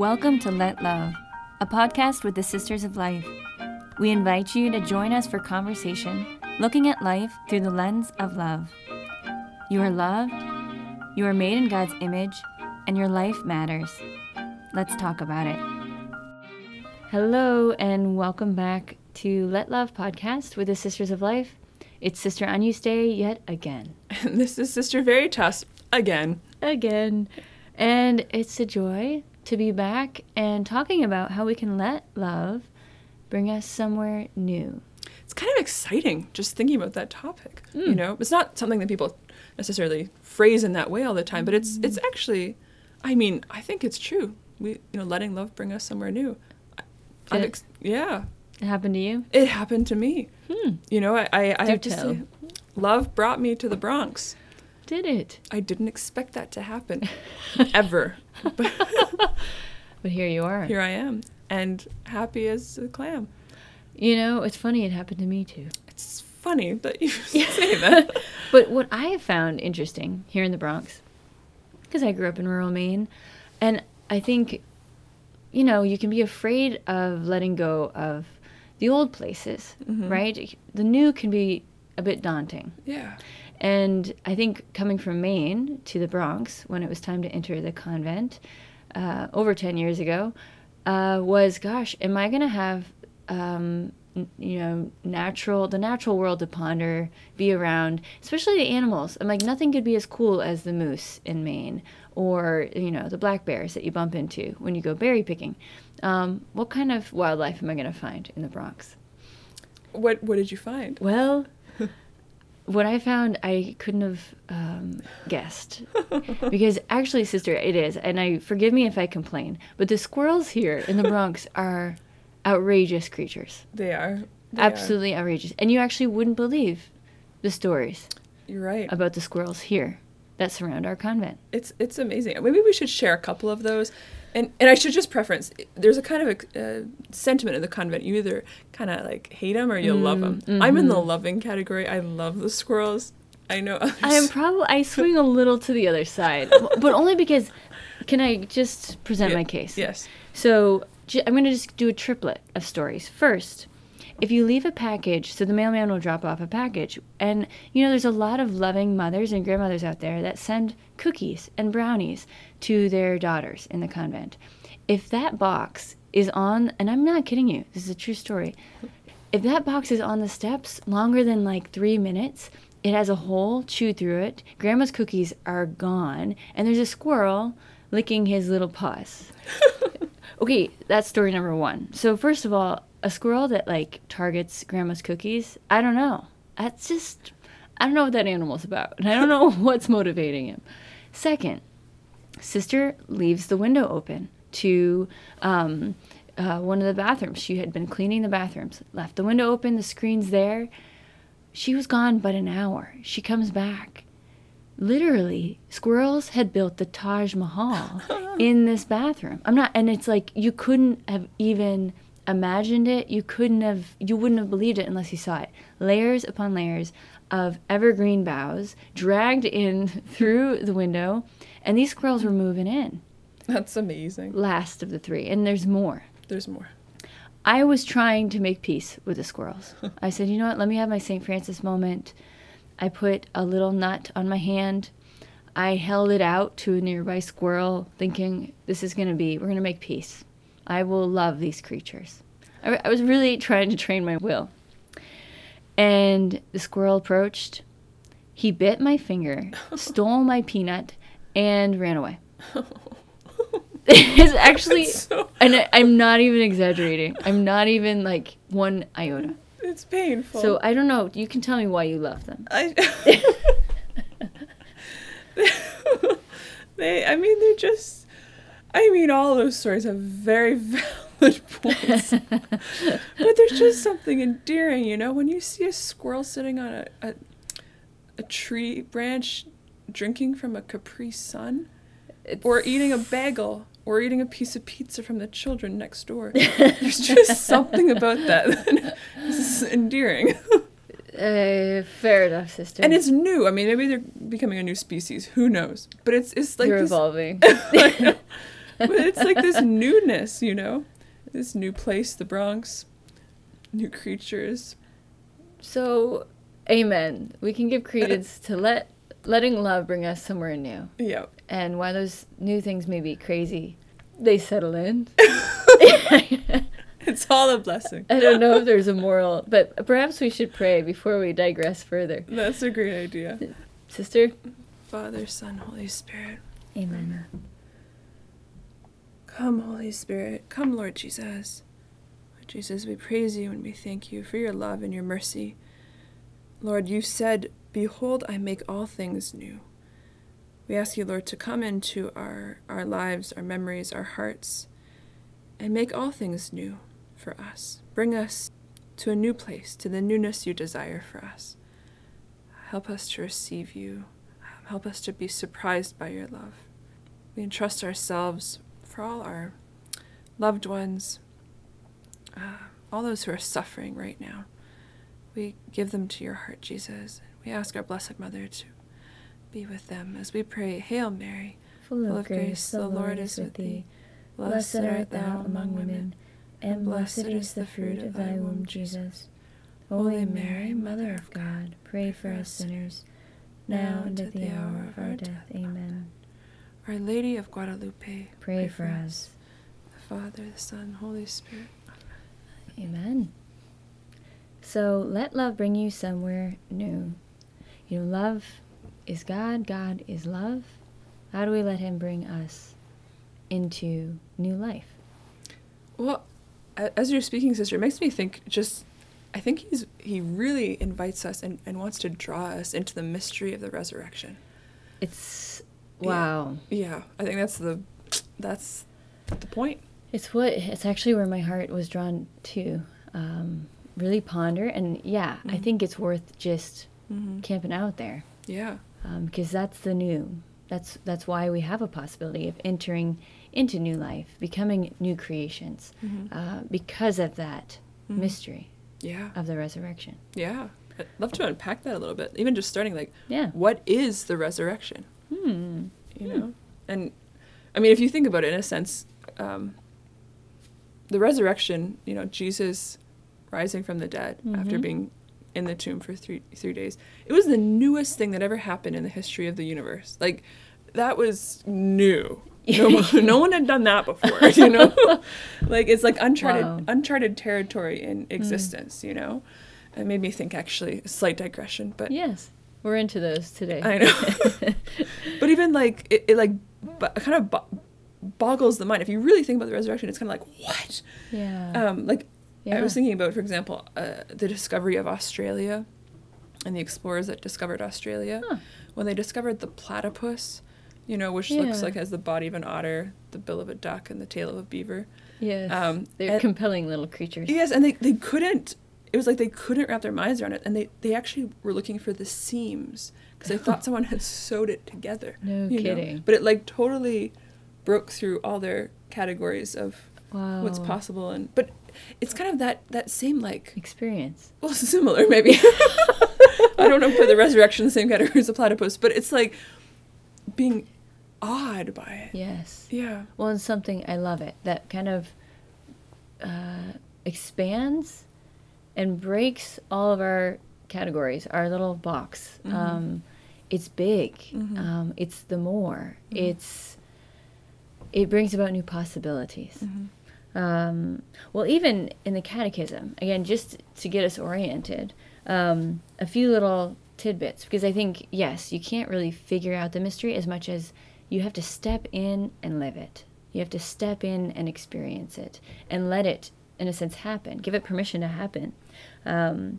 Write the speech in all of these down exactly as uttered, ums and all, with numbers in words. Welcome to Let Love, a podcast with the Sisters of Life. We invite you to join us for conversation, looking at life through the lens of love. You are loved, you are made in God's image, and your life matters. Let's talk about it. Hello, and welcome back to Let Love podcast with the Sisters of Life. It's Sister Anya's day yet again. This is Sister Veritas again. Again. And it's a joy to be back and talking about how we can let love bring us somewhere new. It's kind of exciting just thinking about that topic. Mm. You know, it's not something that people necessarily phrase in that way all the time, but it's mm. it's actually, I mean, I think it's true. We, you know, letting love bring us somewhere new. I'm ex- yeah. It happened to you? It happened to me. Hmm. You know, I, I, I have to say, love brought me to the Bronx. Did it? I didn't expect that to happen, ever. But, but here you are. Here I am, and happy as a clam. You know, it's funny, it happened to me too. It's funny that you say that. But what I have found interesting here in the Bronx, because I grew up in rural Maine, and I think, you know, you can be afraid of letting go of the old places, mm-hmm. right? The new can be a bit daunting. Yeah. And I think coming from Maine to the Bronx, when it was time to enter the convent uh, over ten years ago, uh, was, gosh, am I going to have, um, n- you know, natural, the natural world to ponder, be around, especially the animals. I'm like, nothing could be as cool as the moose in Maine or, you know, the black bears that you bump into when you go berry picking. Um, what kind of wildlife am I going to find in the Bronx? What What did you find? Well, what I found I couldn't have um, guessed, because actually, sister, it is, and I forgive me if I complain, but the squirrels here in the Bronx are outrageous creatures. They are they absolutely are. outrageous, and you actually wouldn't believe the stories. You're right about the squirrels here that surround our convent. It's it's amazing. Maybe we should share a couple of those. And and I should just preference, there's a kind of a uh, sentiment in the convent. You either kind of like hate them or you mm, love them. Mm-hmm. I'm in the loving category. I love the squirrels. I know others. I am probably, I swing a little to the other side, but only because, can I just present yeah, my case? Yes. So j- I'm going to just do a triplet of stories. First, if you leave a package, so the mailman will drop off a package. And, you know, there's a lot of loving mothers and grandmothers out there that send cookies and brownies to their daughters in the convent. If that box is on, and I'm not kidding you, this is a true story. If that box is on the steps longer than like three minutes, it has a hole chewed through it. Grandma's cookies are gone. And there's a squirrel licking his little paws. Okay, that's story number one. So first of all, a squirrel that, like, targets grandma's cookies, I don't know. That's just, I don't know what that animal's about. And I don't know what's motivating him. Second, sister leaves the window open to um, uh, one of the bathrooms. She had been cleaning the bathrooms. Left the window open, the screen's there. She was gone but an hour. She comes back. Literally, squirrels had built the Taj Mahal in this bathroom. I'm not, and it's like, you couldn't have even imagined it, you couldn't have, you wouldn't have believed it unless you saw it. Layers upon layers of evergreen boughs dragged in through the window, and these squirrels were moving in. That's amazing. Last of the three, and there's more. There's more. I was trying to make peace with the squirrels. I said, you know what, let me have my Saint Francis moment. I put a little nut on my hand. I held it out to a nearby squirrel, thinking, this is going to be, we're going to make peace. I will love these creatures. I, I was really trying to train my will. And the squirrel approached. He bit my finger, stole my peanut, and ran away. It's actually, so... and I, I'm not even exaggerating. I'm not even like one iota. It's painful. So I don't know. You can tell me why you love them. I... they, I mean, they're just... I mean, all those stories have very valid points, but there's just something endearing, you know? When you see a squirrel sitting on a, a, a tree branch drinking from a Capri Sun, it's... or eating a bagel, or eating a piece of pizza from the children next door, there's just something about that that is endearing. Uh, fair enough, sister. And it's new. I mean, maybe they're becoming a new species. Who knows? But it's, it's like... They're this... evolving. I know. But it's like this newness, you know? This new place, the Bronx, new creatures. So, amen. We can give credence to let letting love bring us somewhere new. Yeah. And while those new things may be crazy, they settle in. It's all a blessing. I don't know if there's a moral, but perhaps we should pray before we digress further. That's a great idea. Sister? Father, Son, Holy Spirit. Amen. Amen. Come, Holy Spirit. Come, Lord Jesus. Lord Jesus, we praise you and we thank you for your love and your mercy. Lord, you said, "Behold, I make all things new." We ask you, Lord, to come into our, our lives, our memories, our hearts, and make all things new for us. Bring us to a new place, to the newness you desire for us. Help us to receive you. Help us to be surprised by your love. We entrust ourselves for all our loved ones, uh, all those who are suffering right now. We give them to your heart, Jesus. We ask our Blessed Mother to be with them as we pray. Hail Mary, full of, full of grace, grace, the Lord is with thee. Blessed art thou among women, and blessed is the fruit of thy womb, Jesus. Holy Mary, Mother of God, pray for us sinners, now and at the hour of our death. Amen. Our Lady of Guadalupe, pray for us. The Father, the Son, Holy Spirit. Amen. So let love bring you somewhere new. You know, love is God. God is love. How do we let him bring us into new life? Well, as you're speaking, Sister, it makes me think just, I think he's he really invites us and, and wants to draw us into the mystery of the resurrection. It's, wow. Yeah, yeah, I think that's the that's the point. It's what, it's actually where my heart was drawn to. Um, really ponder, and yeah, mm-hmm. I think it's worth just mm-hmm. camping out there. Yeah. Um, because that's the new. That's that's why we have a possibility of entering into new life, becoming new creations, mm-hmm. uh, because of that mm-hmm. mystery. Yeah. Of the resurrection. Yeah. I'd love to unpack that a little bit. Even just starting, like, yeah. What is the resurrection? Hmm. You hmm. know? And, I mean, if you think about it, in a sense, um, the resurrection, you know, Jesus rising from the dead mm-hmm. after being in the tomb for three three days, it was the newest thing that ever happened in the history of the universe. Like, that was new. No, no one had done that before, you know? Like, it's like uncharted wow. uncharted territory in existence, mm. you know? It made me think, actually, a slight digression, but... Yes, we're into those today. I know. But even, like, it, it like, bo- kind of bo- boggles the mind. If you really think about the resurrection, it's kind of like, what? Yeah. Um, like, yeah. I was thinking about, for example, uh, the discovery of Australia and the explorers that discovered Australia. Huh. When they discovered the platypus... You know, which yeah. looks like has the body of an otter, the bill of a duck, and the tail of a beaver. Yes, um, they're and, compelling little creatures. Yes, and they, they couldn't, it was like they couldn't wrap their minds around it, and they, they actually were looking for the seams, because they thought someone had sewed it together. No you kidding. Know? But it, like, totally broke through all their categories of wow. what's possible. And But it's kind of that, that same, like... Experience. Well, similar, maybe. I don't know if the resurrection the same category as the platypus, but it's like... being awed by it. Yes. Yeah. Well, and something, I love it, that kind of uh, expands and breaks all of our categories, our little box. Mm-hmm. Um, it's big. Mm-hmm. Um, it's the more. Mm-hmm. It's it brings about new possibilities. Mm-hmm. Um, well, even in the Catechism, again, just to get us oriented, um, a few little... tidbits, because I think, yes, you can't really figure out the mystery as much as you have to step in and live it. You have to step in and experience it and let it, in a sense, happen. Give it permission to happen. Um,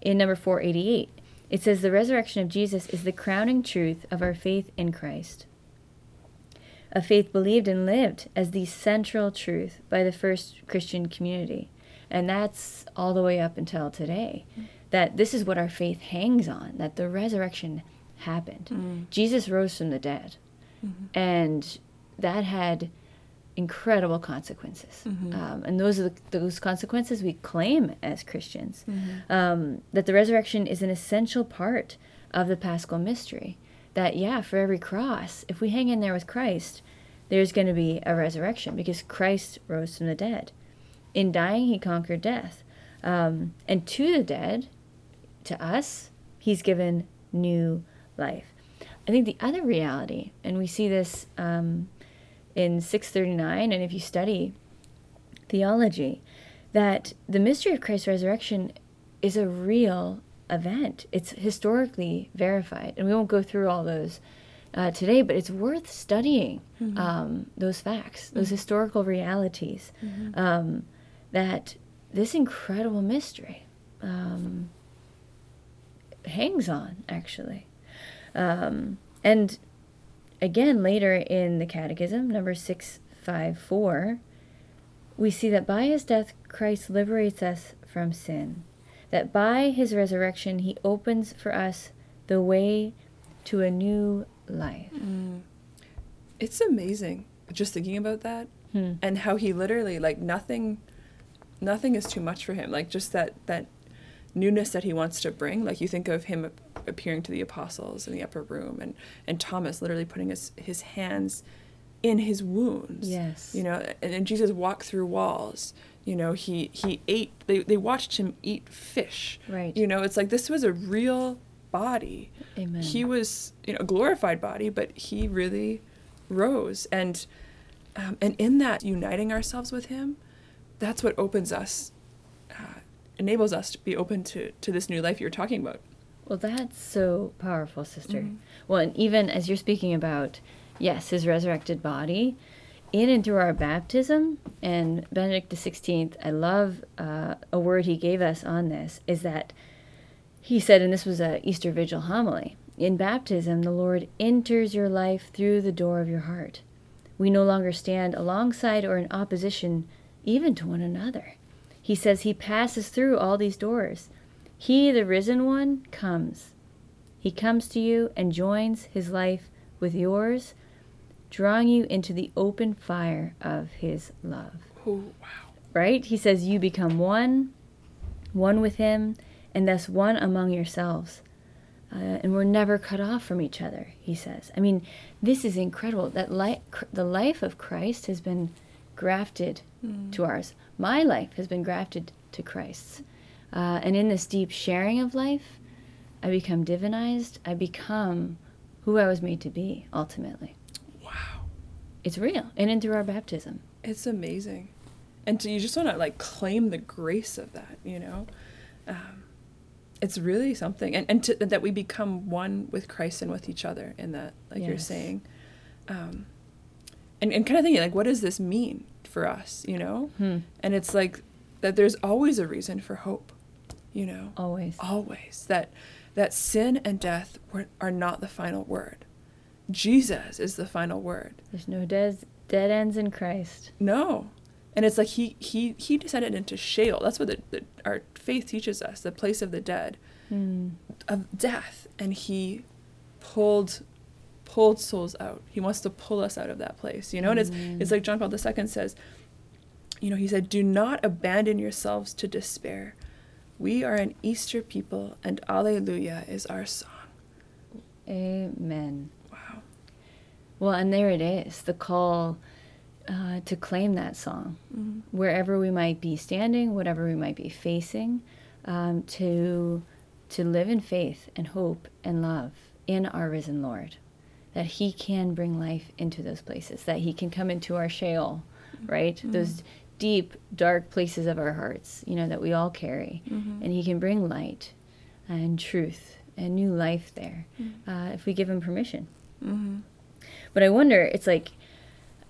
in number four eighty-eight, it says, the resurrection of Jesus is the crowning truth of our faith in Christ. A faith believed and lived as the central truth by the first Christian community. And that's all the way up until today. Mm-hmm. That this is what our faith hangs on, that the resurrection happened. Mm. Jesus rose from the dead, mm-hmm. and that had incredible consequences. Mm-hmm. Um, and those are the, those consequences we claim as Christians, mm-hmm. um, that the resurrection is an essential part of the Paschal mystery, that, yeah, for every cross, if we hang in there with Christ, there's going to be a resurrection because Christ rose from the dead. In dying, he conquered death. Um, and to the dead, to us, he's given new life. I think the other reality, and we see this um, in six thirty-nine, and if you study theology, that the mystery of Christ's resurrection is a real event. It's historically verified. And we won't go through all those uh, today, but it's worth studying mm-hmm. um, those facts, those mm-hmm. historical realities, mm-hmm. um, that this incredible mystery um, hangs on, actually. Um, and again, later in the Catechism, number six fifty-four, we see that by his death, Christ liberates us from sin, that by his resurrection, he opens for us the way to a new life. Mm. It's amazing just thinking about that hmm. and how he literally, like, nothing, nothing is too much for him. Like, just that, that newness that he wants to bring. Like, you think of him appearing to the apostles in the upper room, and, and Thomas literally putting his, his hands in his wounds. Yes. You know, and, and Jesus walked through walls. You know, he, he ate, they, they watched him eat fish. Right. You know, it's like this was a real body. Amen. He was, you know, a glorified body, but he really rose. And, um, and in that, uniting ourselves with him, that's what opens us, uh, enables us to be open to, to this new life you're talking about. Well, that's so powerful, sister. Mm-hmm. Well, and even as you're speaking about, yes, his resurrected body, in and through our baptism, and Benedict the Sixteenth, I love uh, a word he gave us on this, is that he said, and this was a Easter Vigil homily, in baptism, the Lord enters your life through the door of your heart. We no longer stand alongside or in opposition even to one another. He says he passes through all these doors. He, the risen one, comes. He comes to you and joins his life with yours, drawing you into the open fire of his love. Oh, wow. Right? He says you become one, one with him, and thus one among yourselves. Uh, and we're never cut off from each other, he says. I mean, this is incredible. That li- cr- the life of Christ has been grafted mm. to ours. My life has been grafted to Christ's. Uh, and in this deep sharing of life, I become divinized. I become who I was made to be, ultimately. It's real, and in through our baptism. It's amazing. And to, you just want to, like, claim the grace of that, you know? Um, it's really something. And, and to, that we become one with Christ and with each other in that, like yes. you're saying. Um, and, and kind of thinking, like, what does this mean for us, you know? Hmm. And it's like that there's always a reason for hope, you know? Always. Always. That, that sin and death were, are not the final word. Jesus is the final word. There's no des- dead ends in Christ. No. And it's like he he, he descended into Sheol. That's what the, the, our faith teaches us, the place of the dead, mm. of death. And he pulled pulled souls out. He wants to pull us out of that place. You know, mm. and it's, it's like John Paul the Second says, you know, he said, do not abandon yourselves to despair. We are an Easter people, and Alleluia is our song. Amen. Well, and there it is, the call uh, to claim that song, mm-hmm. wherever we might be standing, whatever we might be facing, um, to to live in faith and hope and love in our risen Lord, that he can bring life into those places, that he can come into our Sheol, right? Mm-hmm. Those deep, dark places of our hearts, you know, that we all carry, mm-hmm. and he can bring light and truth and new life there, mm-hmm. uh, if we give him permission. Mm-hmm. But I wonder, it's like,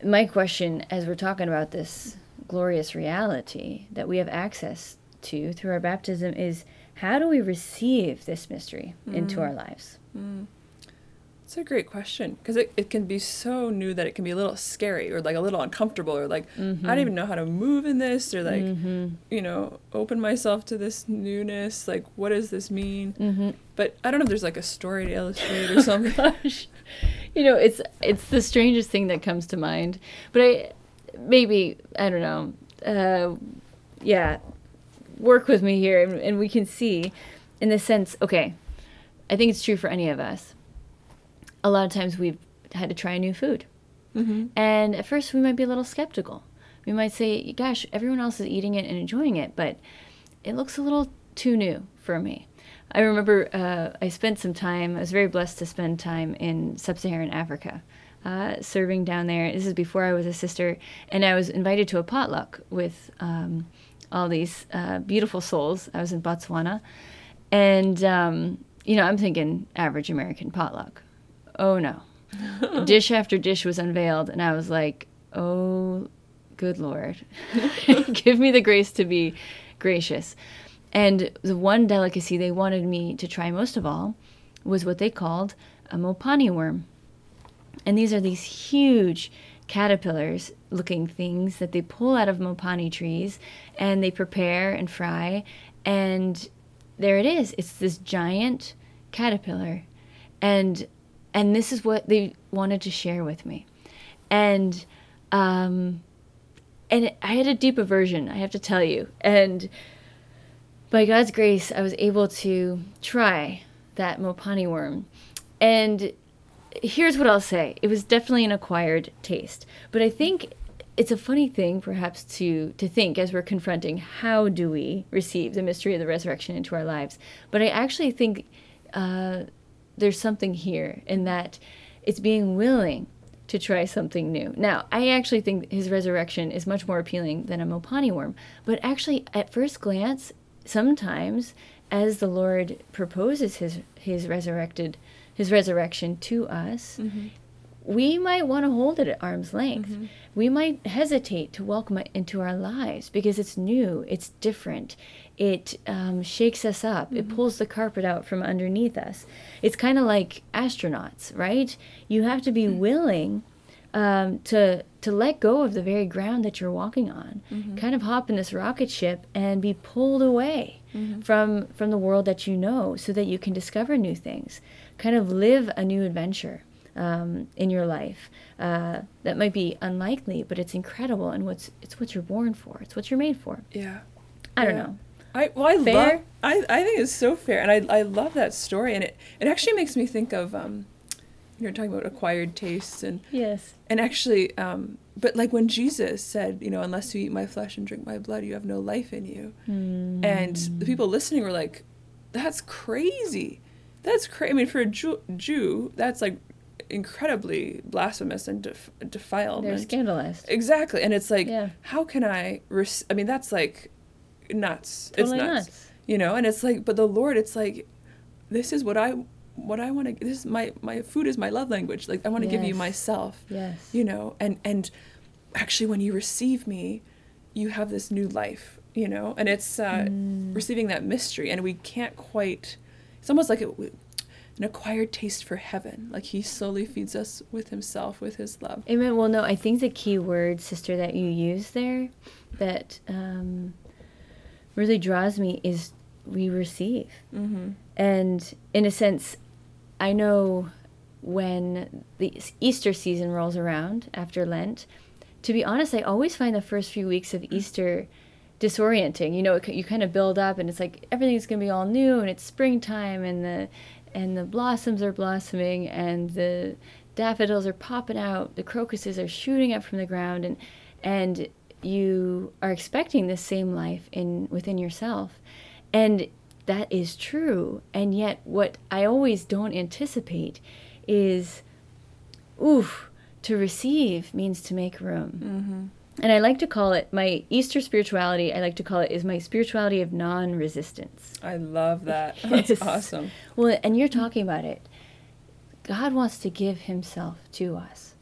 my question as we're talking about this glorious reality that we have access to through our baptism is, how do we receive this mystery mm. into our lives? Mm. It's a great question, because it, it can be so new that it can be a little scary, or like a little uncomfortable, or like, mm-hmm. I don't even know how to move in this, or like, mm-hmm. you know, open myself to this newness. Like, what does this mean? Mm-hmm. But I don't know if there's like a story to illustrate or something. Oh, gosh. You know, it's it's the strangest thing that comes to mind. But I, maybe, I don't know, uh, yeah, work with me here, and, and we can see in the sense, okay, I think it's true for any of us. A lot of times we've had to try a new food, Mm-hmm. And at first we might be a little skeptical. We might say, gosh, everyone else is eating it and enjoying it, but it looks a little too new for me. I remember uh, I spent some time, I was very blessed to spend time in sub-Saharan Africa, uh, serving down there. This is before I was a sister, and I was invited to a potluck with um, all these uh, beautiful souls. I was in Botswana, and, um, you know, I'm thinking average American potluck. Oh, no. Dish after dish was unveiled, and I was like, oh, good Lord. Give me the grace to be gracious. And the one delicacy they wanted me to try most of all was what they called a Mopani worm. And these are these huge caterpillars-looking things that they pull out of Mopani trees, and they prepare and fry. And there it is. It's this giant caterpillar. And and this is what they wanted to share with me. And um, and I had a deep aversion, I have to tell you. And by God's grace, I was able to try that Mopani worm. And here's what I'll say. It was definitely an acquired taste. But I think it's a funny thing, perhaps, to, to think as we're confronting how do we receive the mystery of the resurrection into our lives. But I actually think uh, there's something here in that it's being willing to try something new. Now, I actually think his resurrection is much more appealing than a Mopani worm. But actually, at first glance, sometimes, as the Lord proposes his his resurrected his resurrection to us, mm-hmm. we might want to hold it at arm's length. Mm-hmm. We might hesitate to welcome it into our lives because it's new, it's different, it um, shakes us up, mm-hmm. it pulls the carpet out from underneath us. It's kind of like astronauts, right? You have to be mm-hmm. willing um, to to let go of the very ground that you're walking on, mm-hmm. kind of hop in this rocket ship and be pulled away mm-hmm. from from the world that you know so that you can discover new things, kind of live a new adventure um, in your life. Uh, that might be unlikely, but it's incredible, and what's it's what you're born for. It's what you're made for. Yeah. I don't yeah. know. I, well, I fair? love, I, I think it's so fair, and I, I love that story, and it, it actually makes me think of... Um, you're talking about acquired tastes and yes and actually um but like when Jesus said, you know, unless you eat my flesh and drink my blood, you have no life in you. Mm. And the people listening were like, that's crazy that's crazy I mean, for a Jew, Jew that's like incredibly blasphemous and def- defilement. They're scandalized. Exactly. And it's like, yeah. how can I res- I mean, that's like nuts. Totally it's nuts, nuts you know. And it's like, but the Lord, it's like, this is what I what I want to, this is my, my food is my love language. Like, I want to yes. give you myself, yes. you know, and, and actually when you receive me, you have this new life, you know, and it's uh, mm. receiving that mystery. And we can't quite, it's almost like a, an acquired taste for heaven. Like, he slowly feeds us with himself, with his love. Amen. Well, no, I think the key word, sister, that you use there that um, really draws me is we receive. Mm-hmm. And in a sense, I know when the Easter season rolls around after Lent, to be honest, I always find the first few weeks of Easter disorienting. You know, it, you kind of build up, and it's like everything's going to be all new, and it's springtime, and the and the blossoms are blossoming, and the daffodils are popping out, the crocuses are shooting up from the ground, and and you are expecting this same life in within yourself, and that is true. And yet what I always don't anticipate is, oof, to receive means to make room. Mm-hmm. And I like to call it my Easter spirituality, I like to call it is my spirituality of non-resistance. I love that. Yes. That's awesome. Well, and you're talking about it. God wants to give himself to us.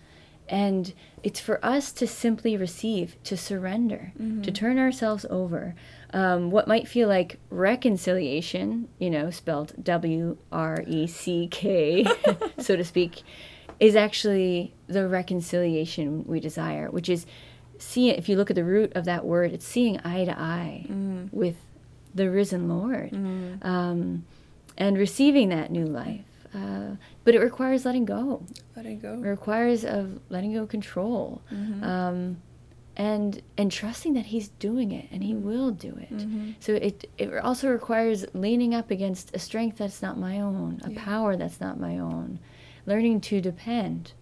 And it's for us to simply receive, to surrender, mm-hmm. to turn ourselves over. Um, what might feel like reconciliation, you know, spelled W R E C K, so to speak, is actually the reconciliation we desire, which is, see, if you look at the root of that word, it's seeing eye to eye mm. with the risen Lord, mm. um, and receiving that new life. Uh, but it requires letting go. Letting go. It requires of letting go of control. Mm-hmm. Um And and trusting that he's doing it, and he will do it. Mm-hmm. So it it also requires leaning up against a strength that's not my own, a yeah. power that's not my own, learning to depend.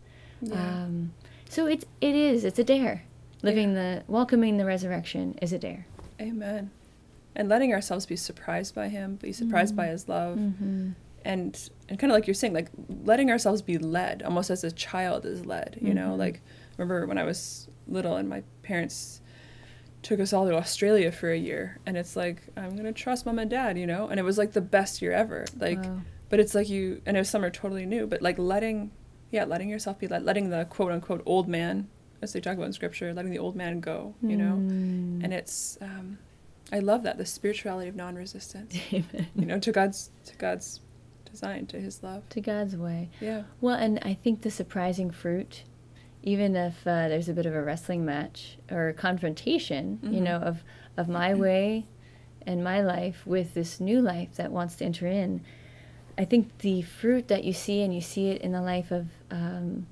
Yeah. Um, So it, it is. It's a dare. Living yeah. the, welcoming the resurrection is a dare. Amen. And letting ourselves be surprised by him, be surprised mm-hmm. by his love. Mm-hmm. And and kind of like you're saying, like letting ourselves be led, almost as a child is led, you mm-hmm. know? Like, remember when I was little and my parents took us all to Australia for a year. And it's like, I'm going to trust mom and dad, you know? And it was like the best year ever. Like, wow. But it's like you, and it was summer totally new, but like letting, yeah, letting yourself be led, letting the quote unquote old man, as they talk about in scripture, letting the old man go, you know? Mm. And it's, um, I love that, the spirituality of non-resistance, Amen. You know, to God's, to God's design, to his love. To God's way. Yeah. Well, and I think the surprising fruit, even if uh, there's a bit of a wrestling match or confrontation, mm-hmm. you know, of, of my mm-hmm. way and my life with this new life that wants to enter in, I think the fruit that you see, and you see it in the life of um,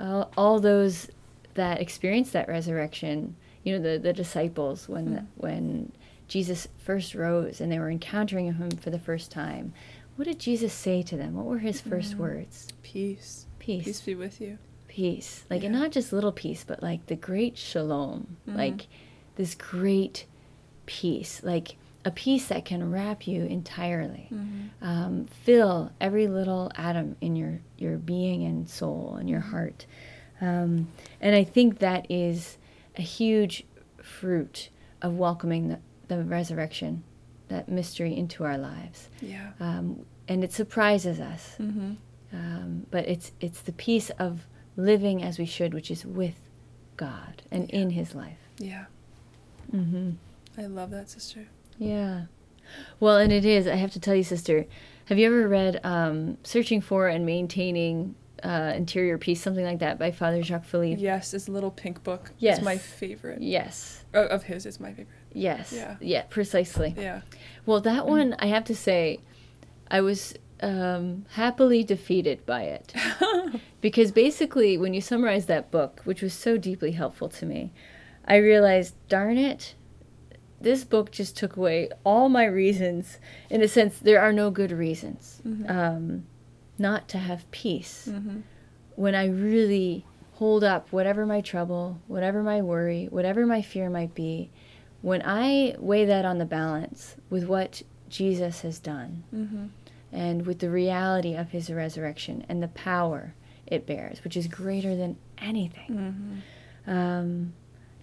all, all those that experience that resurrection, you know, the, the disciples, when, mm. when Jesus first rose and they were encountering him for the first time, what did Jesus say to them? What were his first mm. words? Peace. Peace. Peace be with you. Peace. Like, yeah. and not just little peace, but like the great shalom, mm. like this great peace, like a peace that can wrap you entirely, mm. um, fill every little atom in your, your being and soul and your heart. Um, and I think that is a huge fruit of welcoming the, the resurrection, that mystery into our lives. Yeah. Um, and it surprises us. Mm-hmm. Um, but it's, it's the peace of living as we should, which is with God and yeah. in his life. Yeah. Mm-hmm. I love that, sister. Yeah. Well, and it is. I have to tell you, sister, have you ever read um, Searching for and Maintaining uh, Interior Peace, something like that, by Father Jacques Philippe? Yes, his little pink book. Yes. It's my favorite. Yes. Oh, of his, it's my favorite. Yes. Yeah. Yeah, precisely. Yeah. Well, that mm. one, I have to say, I was um, happily defeated by it. Because basically, when you summarize that book, which was so deeply helpful to me, I realized, darn it, this book just took away all my reasons. In a sense, there are no good reasons mm-hmm. um, not to have peace. Mm-hmm. When I really hold up whatever my trouble, whatever my worry, whatever my fear might be, when I weigh that on the balance with what Jesus has done mm-hmm. and with the reality of his resurrection and the power it bears, which is greater than anything, mm-hmm. um,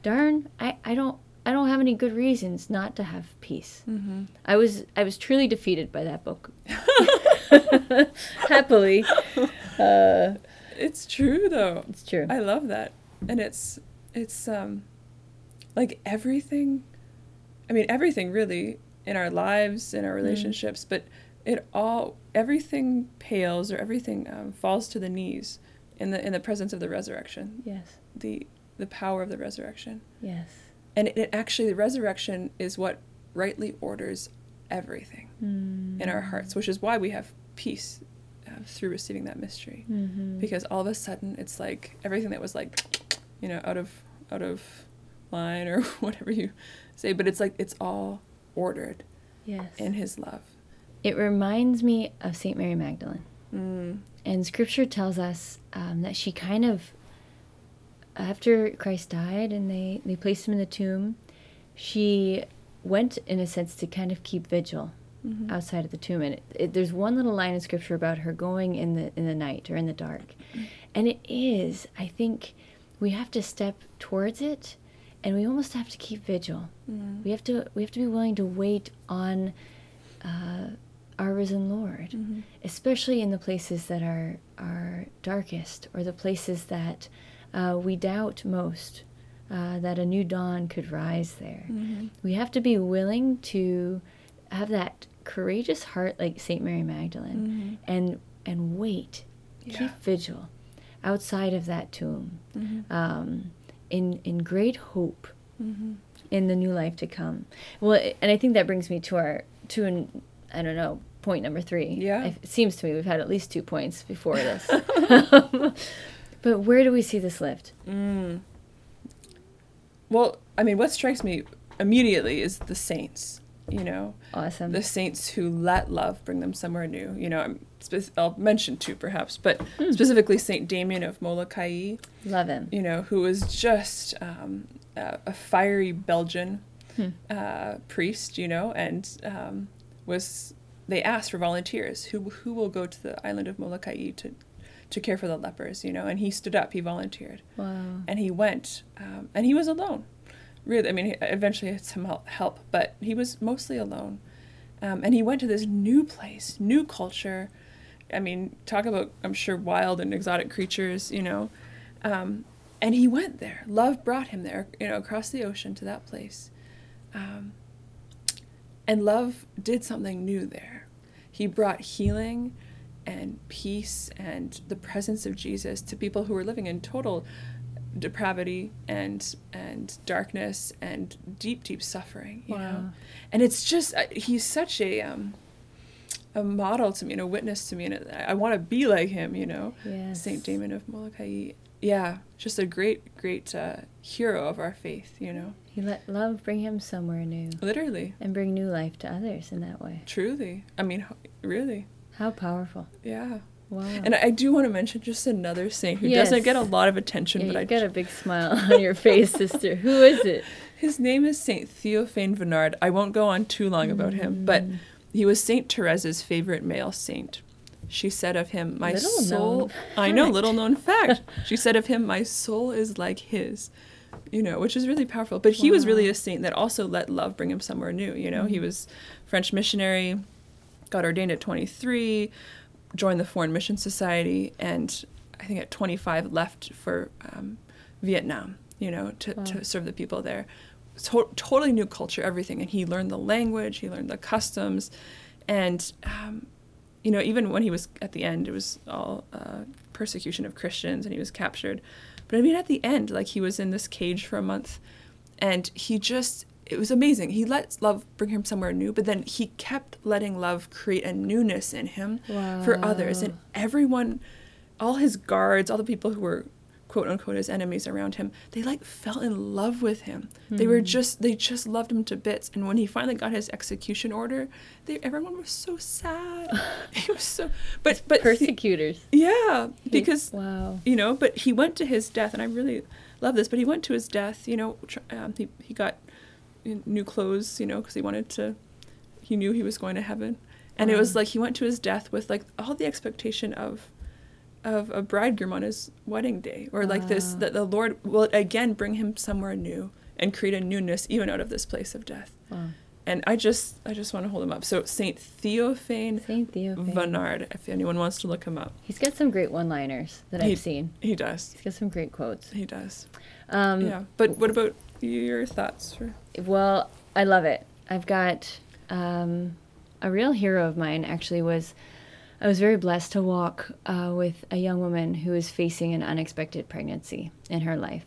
darn, I, I don't, I don't have any good reasons not to have peace. Mm-hmm. I was I was truly defeated by that book. Happily. Uh, it's true, though. It's true. I love that. And it's, it's um, like everything, I mean, everything really, in our lives, in our relationships, mm. but it all, everything pales or everything um, falls to the knees in the in the presence of the resurrection. Yes. The, the power of the resurrection. Yes. And it actually, the resurrection is what rightly orders everything mm. in our hearts, which is why we have peace uh, through receiving that mystery. Mm-hmm. Because all of a sudden, it's like everything that was like, you know, out of out of line or whatever you say, but it's like it's all ordered yes. in his love. It reminds me of Saint Mary Magdalene. Mm. And scripture tells us um, that she kind of, after Christ died and they, they placed him in the tomb, she went, in a sense, to kind of keep vigil mm-hmm. outside of the tomb. And it, it, there's one little line in Scripture about her going in the in the night or in the dark. Mm-hmm. And it is, I think, we have to step towards it, and we almost have to keep vigil. Mm-hmm. We have to we have to be willing to wait on uh, our risen Lord, mm-hmm. especially in the places that are, are darkest or the places that Uh, we doubt most uh, that a new dawn could rise there. Mm-hmm. We have to be willing to have that courageous heart like Saint Mary Magdalene mm-hmm. and and wait, yeah. keep vigil outside of that tomb mm-hmm. um, in, in great hope mm-hmm. in the new life to come. Well, and I think that brings me to our, to an, I don't know, point number three. Yeah. It seems to me we've had at least two points before this. But where do we see this lived? Mm. Well, I mean, what strikes me immediately is the saints, you know. Awesome. The saints who let love bring them somewhere new. You know, I'm, spe- I'll mention two perhaps, but hmm. specifically Saint Damien of Molokai. Love him. You know, who was just um, a, a fiery Belgian hmm. uh, priest, you know, and um, was, they asked for volunteers who who will go to the island of Molokai to to care for the lepers, you know, and he stood up, he volunteered. Wow. And he went, um, and he was alone. Really, I mean, eventually had some help, but he was mostly alone. Um, and he went to this new place, new culture. I mean, talk about, I'm sure, wild and exotic creatures, you know. Um, and he went there. Love brought him there, you know, across the ocean to that place. Um, and love did something new there. He brought healing and peace and the presence of Jesus to people who were living in total depravity and and darkness and deep, deep suffering, you wow. know. And it's just, uh, he's such a um, a model to me and a witness to me, and I, I want to be like him, you know. Yes. Saint Damien of Molokai. Yeah, just a great, great uh, hero of our faith, you know. He let love bring him somewhere new. Literally. And bring new life to others in that way. Truly. I mean, really. How powerful. Yeah. Wow. And I do want to mention just another saint who yes. doesn't get a lot of attention. Yeah, but I got a big smile on your face, sister. Who is it? His name is Saint Theophane Venard. I won't go on too long about mm. him, but he was Saint Therese's favorite male saint. She said of him, my little soul... I know, little known fact. She said of him, my soul is like his, you know, which is really powerful. But he wow. was really a saint that also let love bring him somewhere new, you know. Mm. He was French missionary, got ordained at twenty-three, joined the Foreign Mission Society, and I think at twenty-five left for um, Vietnam, you know, to, wow. to serve the people there. To- totally new culture, everything. And he learned the language, he learned the customs. And, um, you know, even when he was at the end, it was all uh, persecution of Christians and he was captured. But I mean, at the end, like he was in this cage for a month and he just, it was amazing. He let love bring him somewhere new, but then he kept letting love create a newness in him wow. for others. And everyone, all his guards, all the people who were, quote unquote, his enemies around him, they like fell in love with him. Mm. They were just, they just loved him to bits. And when he finally got his execution order, they, everyone was so sad. He was so, but, but. Persecutors. He, yeah. He, because, wow. you know, but he went to his death, and I really love this, but he went to his death, you know, um, he, he got new clothes, you know, because he wanted to, he knew he was going to heaven. And wow. it was like he went to his death with like all the expectation of of a bridegroom on his wedding day, or wow. like this, that the Lord will again bring him somewhere new and create a newness even out of this place of death. Wow. And I just I just want to hold him up. So Saint Theophane, Saint Theophane Venard, if anyone wants to look him up. He's got some great one-liners that he, I've seen. He does. He's got some great quotes. He does. Um, yeah. But what about your thoughts? For- well, I love it. I've got um, a real hero of mine actually was, I was very blessed to walk uh, with a young woman who was facing an unexpected pregnancy in her life.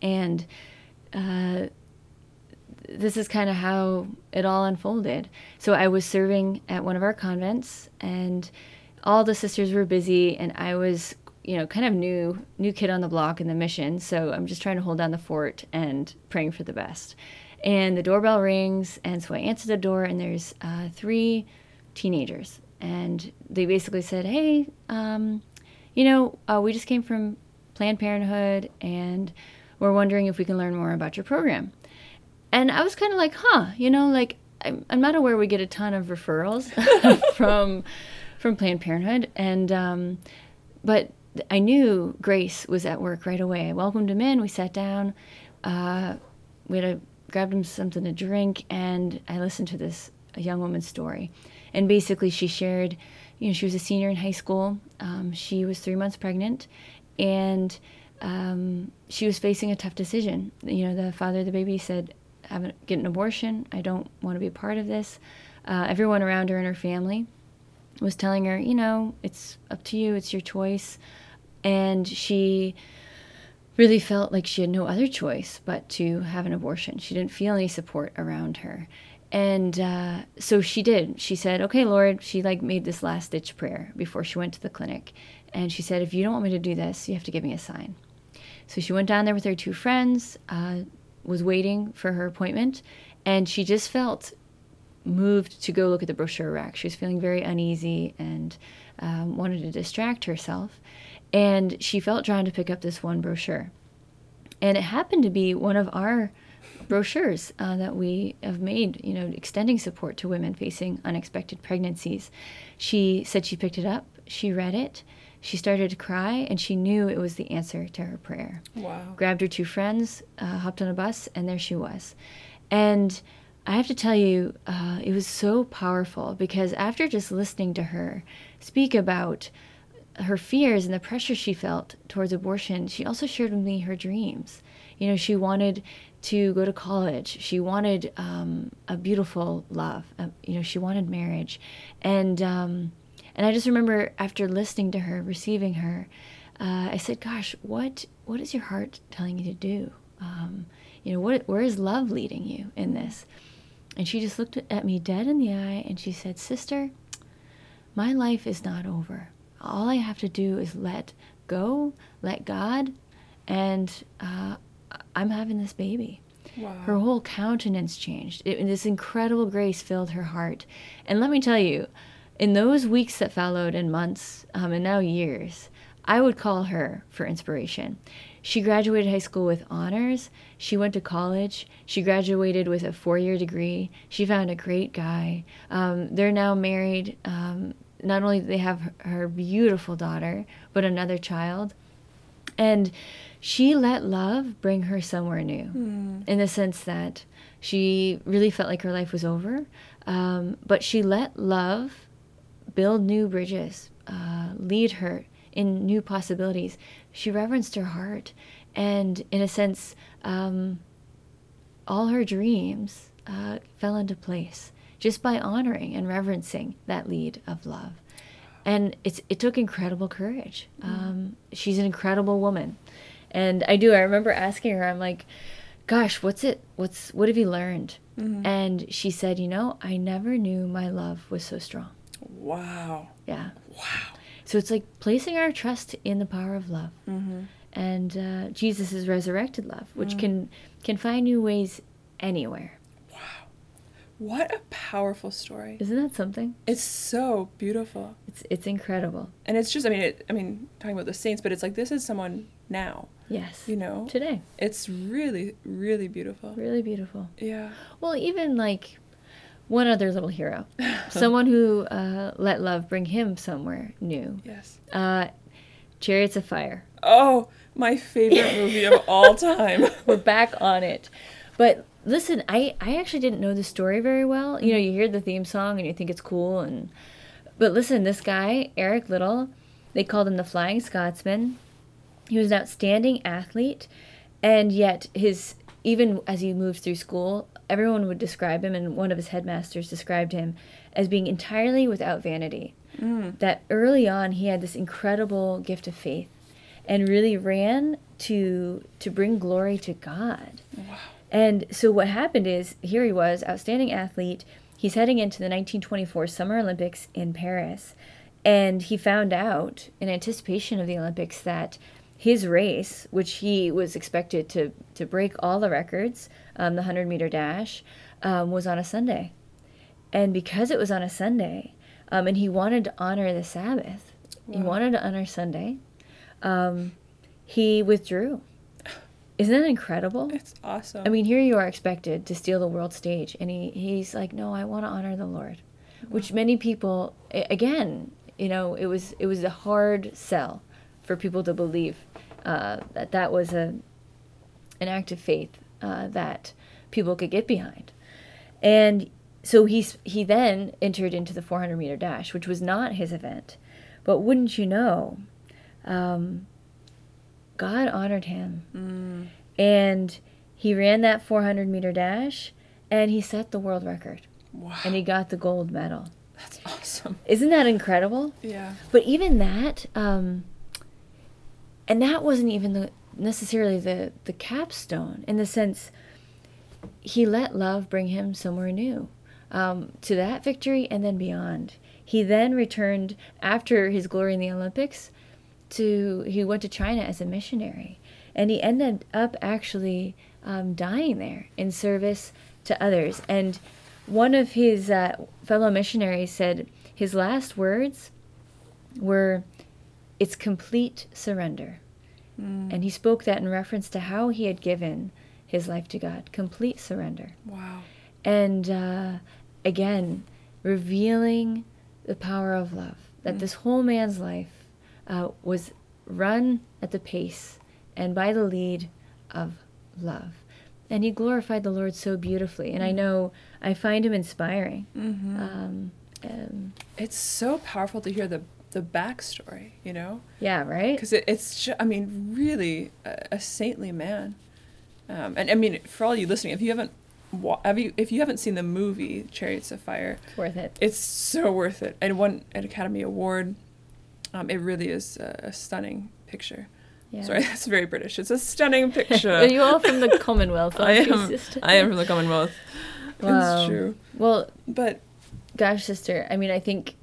And uh, this is kind of how it all unfolded. So I was serving at one of our convents and all the sisters were busy and I was, you know, kind of new new kid on the block in the mission, so I'm just trying to hold down the fort and praying for the best. And the doorbell rings, and so I answer the door, and there's uh, three teenagers. And they basically said, hey, um, you know, uh, we just came from Planned Parenthood, and we're wondering if we can learn more about your program. And I was kind of like, huh, you know, like, I'm, I'm not aware we get a ton of referrals from from Planned Parenthood, and um, but... I knew Grace was at work right away. I welcomed him in. We sat down. Uh, we had a, grabbed him something to drink, and I listened to this a young woman's story. And basically she shared, you know, she was a senior in high school. Um, she was three months pregnant, and um, she was facing a tough decision. You know, the father of the baby said, I'm getting an abortion. I don't want to be a part of this. Uh, everyone around her and her family was telling her, you know, it's up to you. It's your choice. And she really felt like she had no other choice but to have an abortion. She didn't feel any support around her. And uh, so she did. She said, okay, Lord, she like made this last ditch prayer before she went to the clinic. And she said, if you don't want me to do this, you have to give me a sign. So she went down there with her two friends, uh, was waiting for her appointment. And she just felt moved to go look at the brochure rack. She was feeling very uneasy and um, wanted to distract herself. And she felt drawn to pick up this one brochure. And it happened to be one of our brochures uh, that we have made, you know, extending support to women facing unexpected pregnancies. She said she picked it up, she read it, she started to cry, and she knew it was the answer to her prayer. Wow. Grabbed her two friends, uh, hopped on a bus, and there she was. And I have to tell you, uh, it was so powerful, because after just listening to her speak about her fears and the pressure she felt towards abortion, she also shared with me her dreams. You know, she wanted to go to college. She wanted um, a beautiful love. Uh, you know, she wanted marriage. And um, and I just remember after listening to her, receiving her, uh, I said, gosh, what what is your heart telling you to do? Um, you know, what where is love leading you in this? And she just looked at me dead in the eye and she said, sister, my life is not over. All I have to do is let go, let God, and uh, I'm having this baby. Wow. Her whole countenance changed. It, this incredible grace filled her heart. And let me tell you, in those weeks that followed and months, um, and now years, I would call her for inspiration. She graduated high school with honors. She went to college. She graduated with a four-year degree. She found a great guy. Um, they're now married. Um, not only do they have her beautiful daughter, but another child. And she let love bring her somewhere new, mm. in the sense that she really felt like her life was over. Um, but she let love build new bridges, uh, lead her in new possibilities. She reverenced her heart. And in a sense, um, all her dreams uh, fell into place just by honoring and reverencing that lead of love. And it's, it took incredible courage. Um, she's an incredible woman. And I do, I remember asking her, I'm like, gosh, what's it, what's, what have you learned? Mm-hmm. And she said, you know, I never knew my love was so strong. Wow. Yeah. Wow. So it's like placing our trust in the power of love. Mm-hmm. And uh, Jesus' resurrected love, which mm-hmm. can, can find new ways anywhere. What a powerful story. Isn't that something? It's so beautiful. It's it's incredible. And it's just, I mean, it, I mean, talking about the saints, but it's like this is someone now. Yes. You know? Today. It's really, really beautiful. Really beautiful. Yeah. Well, even like one other little hero. Someone who uh, let love bring him somewhere new. Yes. Uh, Chariots of Fire. Oh, my favorite movie of all time. We're back on it. But... Listen, I, I actually didn't know the story very well. You know, you hear the theme song and you think it's cool. and But listen, this guy, Eric Liddell, they called him the Flying Scotsman. He was an outstanding athlete. And yet, his even as he moved through school, everyone would describe him, and one of his headmasters described him, as being entirely without vanity. Mm. That early on, he had this incredible gift of faith and really ran to to bring glory to God. Wow. And so what happened is, here he was, outstanding athlete. He's heading into the nineteen twenty-four Summer Olympics in Paris. And he found out, in anticipation of the Olympics, that his race, which he was expected to, to break all the records, um, the hundred-meter dash, um, was on a Sunday. And because it was on a Sunday, um, and he wanted to honor the Sabbath, wow. he wanted to honor Sunday, um, he withdrew. Isn't that incredible? It's awesome. I mean, here you are expected to steal the world stage, and he, he's like, no, I want to honor the Lord, wow. which many people, again, you know, it was it was a hard sell for people to believe uh, that that was a an act of faith uh, that people could get behind. And so he, he then entered into the four hundred meter dash, which was not his event. But wouldn't you know... Um, God honored him, mm. and he ran that four hundred meter dash, and he set the world record, wow. and he got the gold medal. That's awesome. Isn't that incredible? Yeah. But even that, um, and that wasn't even the, necessarily the, the capstone, in the sense he let love bring him somewhere new, um, to that victory and then beyond. He then returned after his glory in the Olympics. To, he went to China as a missionary, and he ended up actually um, dying there in service to others. And one of his uh, fellow missionaries said his last words were, "It's complete surrender." Mm. And he spoke that in reference to how he had given his life to God, complete surrender. Wow. And uh, again, revealing the power of love, that mm. this whole man's life uh, was run at the pace and by the lead of love. And he glorified the Lord so beautifully. And mm. I know I find him inspiring. Mm-hmm. Um, and it's so powerful to hear the the backstory, you know? Yeah, right? Because it, it's, just, I mean, really a, a saintly man. Um, and I mean, for all you listening, if you haven't have you, if you haven't seen the movie Chariots of Fire, it's worth it. It's so worth it. And won an Academy Award. Um, it really is a, a stunning picture. Yeah. Sorry, that's very British. It's a stunning picture. Are you all from the Commonwealth? I am. You, I am from the Commonwealth. Wow. It's true. Well, but gosh, sister, I mean, I think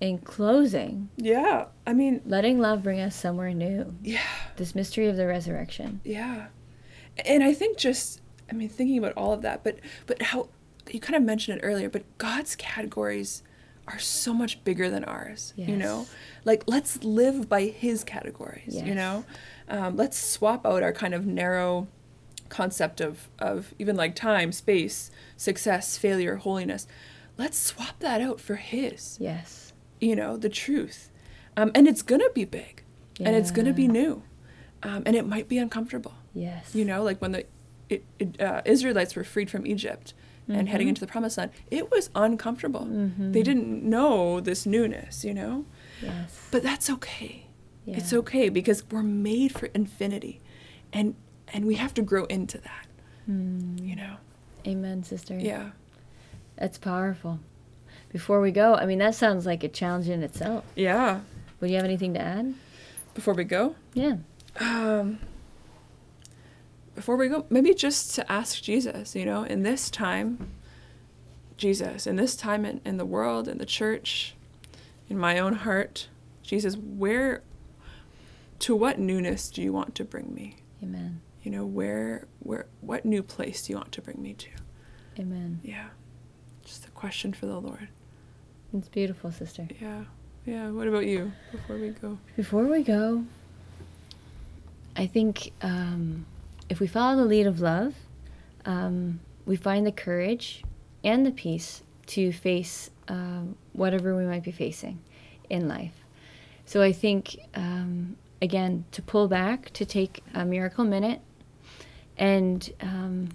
in closing, yeah, I mean, letting love bring us somewhere new. Yeah. This mystery of the resurrection. Yeah. And I think just, I mean, thinking about all of that, but but how, you kind of mentioned it earlier, but God's categories are so much bigger than ours, yes. you know? Like, let's live by his categories, yes. you know? Um, let's swap out our kind of narrow concept of, of even like time, space, success, failure, holiness. Let's swap that out for his. Yes. You know, the truth. Um, and it's going to be big. Yeah. And it's going to be new. Um, and it might be uncomfortable. Yes. You know, like when the it, it, uh, Israelites were freed from Egypt mm-hmm. and heading into the Promised Land, it was uncomfortable. Mm-hmm. They didn't know this newness, you know? Yes. But that's okay. Yeah. It's okay because we're made for infinity. And and we have to grow into that, mm. you know? Amen, sister. Yeah. That's powerful. Before we go, I mean, that sounds like a challenge in itself. Yeah. Would you have anything to add? Before we go? Yeah. Um... Before we go, maybe just to ask Jesus, you know, in this time, Jesus, in this time in, in the world, in the church, in my own heart, Jesus, where, to what newness do you want to bring me? Amen. You know, where, where, what new place do you want to bring me to? Amen. Yeah. Just a question for the Lord. It's beautiful, sister. Yeah. Yeah. What about you before we go? Before we go, I think, um, if we follow the lead of love, um, we find the courage and the peace to face um, whatever we might be facing in life. So I think, um, again, to pull back, to take a miracle minute and um,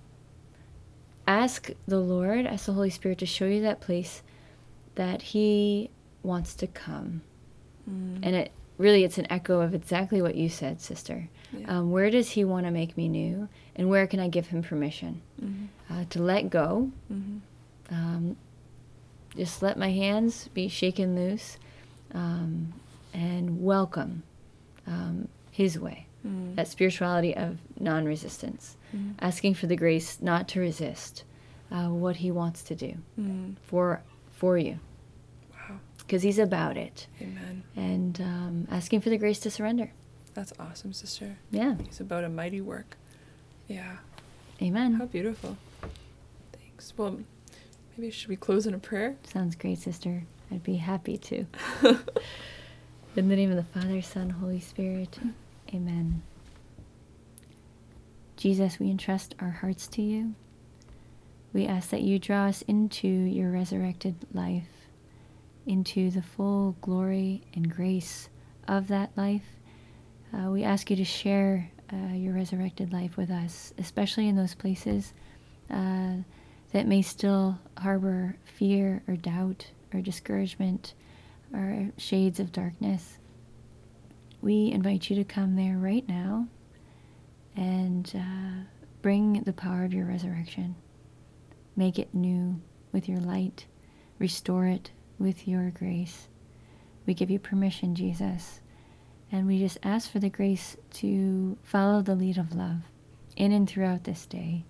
ask the Lord, ask the Holy Spirit to show you that place that he wants to come. Mm. And it really, it's an echo of exactly what you said, sister. Yeah. Um, where does he want to make me new? And where can I give him permission mm-hmm. uh, to let go? Mm-hmm. Um, just let my hands be shaken loose um, and welcome um, his way. Mm-hmm. That spirituality of non-resistance. Mm-hmm. Asking for the grace not to resist uh, what he wants to do mm-hmm. for for you. Because he's about it. Amen. And um, asking for the grace to surrender. That's awesome, sister. Yeah. He's about a mighty work. Yeah. Amen. How beautiful. Thanks. Well, maybe should we close in a prayer? Sounds great, sister. I'd be happy to. In the name of the Father, Son, Holy Spirit. Amen. Jesus, we entrust our hearts to you. We ask that you draw us into your resurrected life, into the full glory and grace of that life. Uh, we ask you to share uh, your resurrected life with us, especially in those places uh, that may still harbor fear or doubt or discouragement or shades of darkness. We invite you to come there right now and uh, bring the power of your resurrection. Make it new with your light. Restore it with your grace. We give you permission, Jesus, and we just ask for the grace to follow the lead of love in and throughout this day,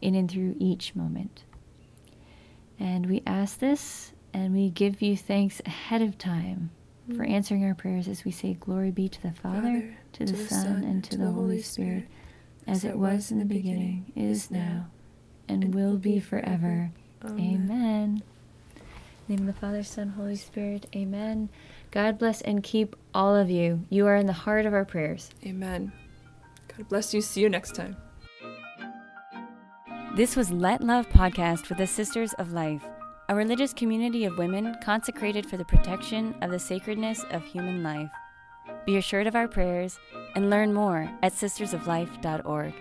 in and through each moment. And we ask this, and we give you thanks ahead of time mm. for answering our prayers as we say, glory be to the Father, Father to, to the, the Son, Son, and to the, the Holy Spirit, Spirit as, as it was in the beginning, beginning is now, and, and will be forever. forever. Amen. Amen. In the name of the Father, Son, Holy Spirit. Amen. God bless and keep all of you. You are in the heart of our prayers. Amen. God bless you. See you next time. This was Let Love Podcast with the Sisters of Life, a religious community of women consecrated for the protection of the sacredness of human life. Be assured of our prayers and learn more at sisters of life dot org.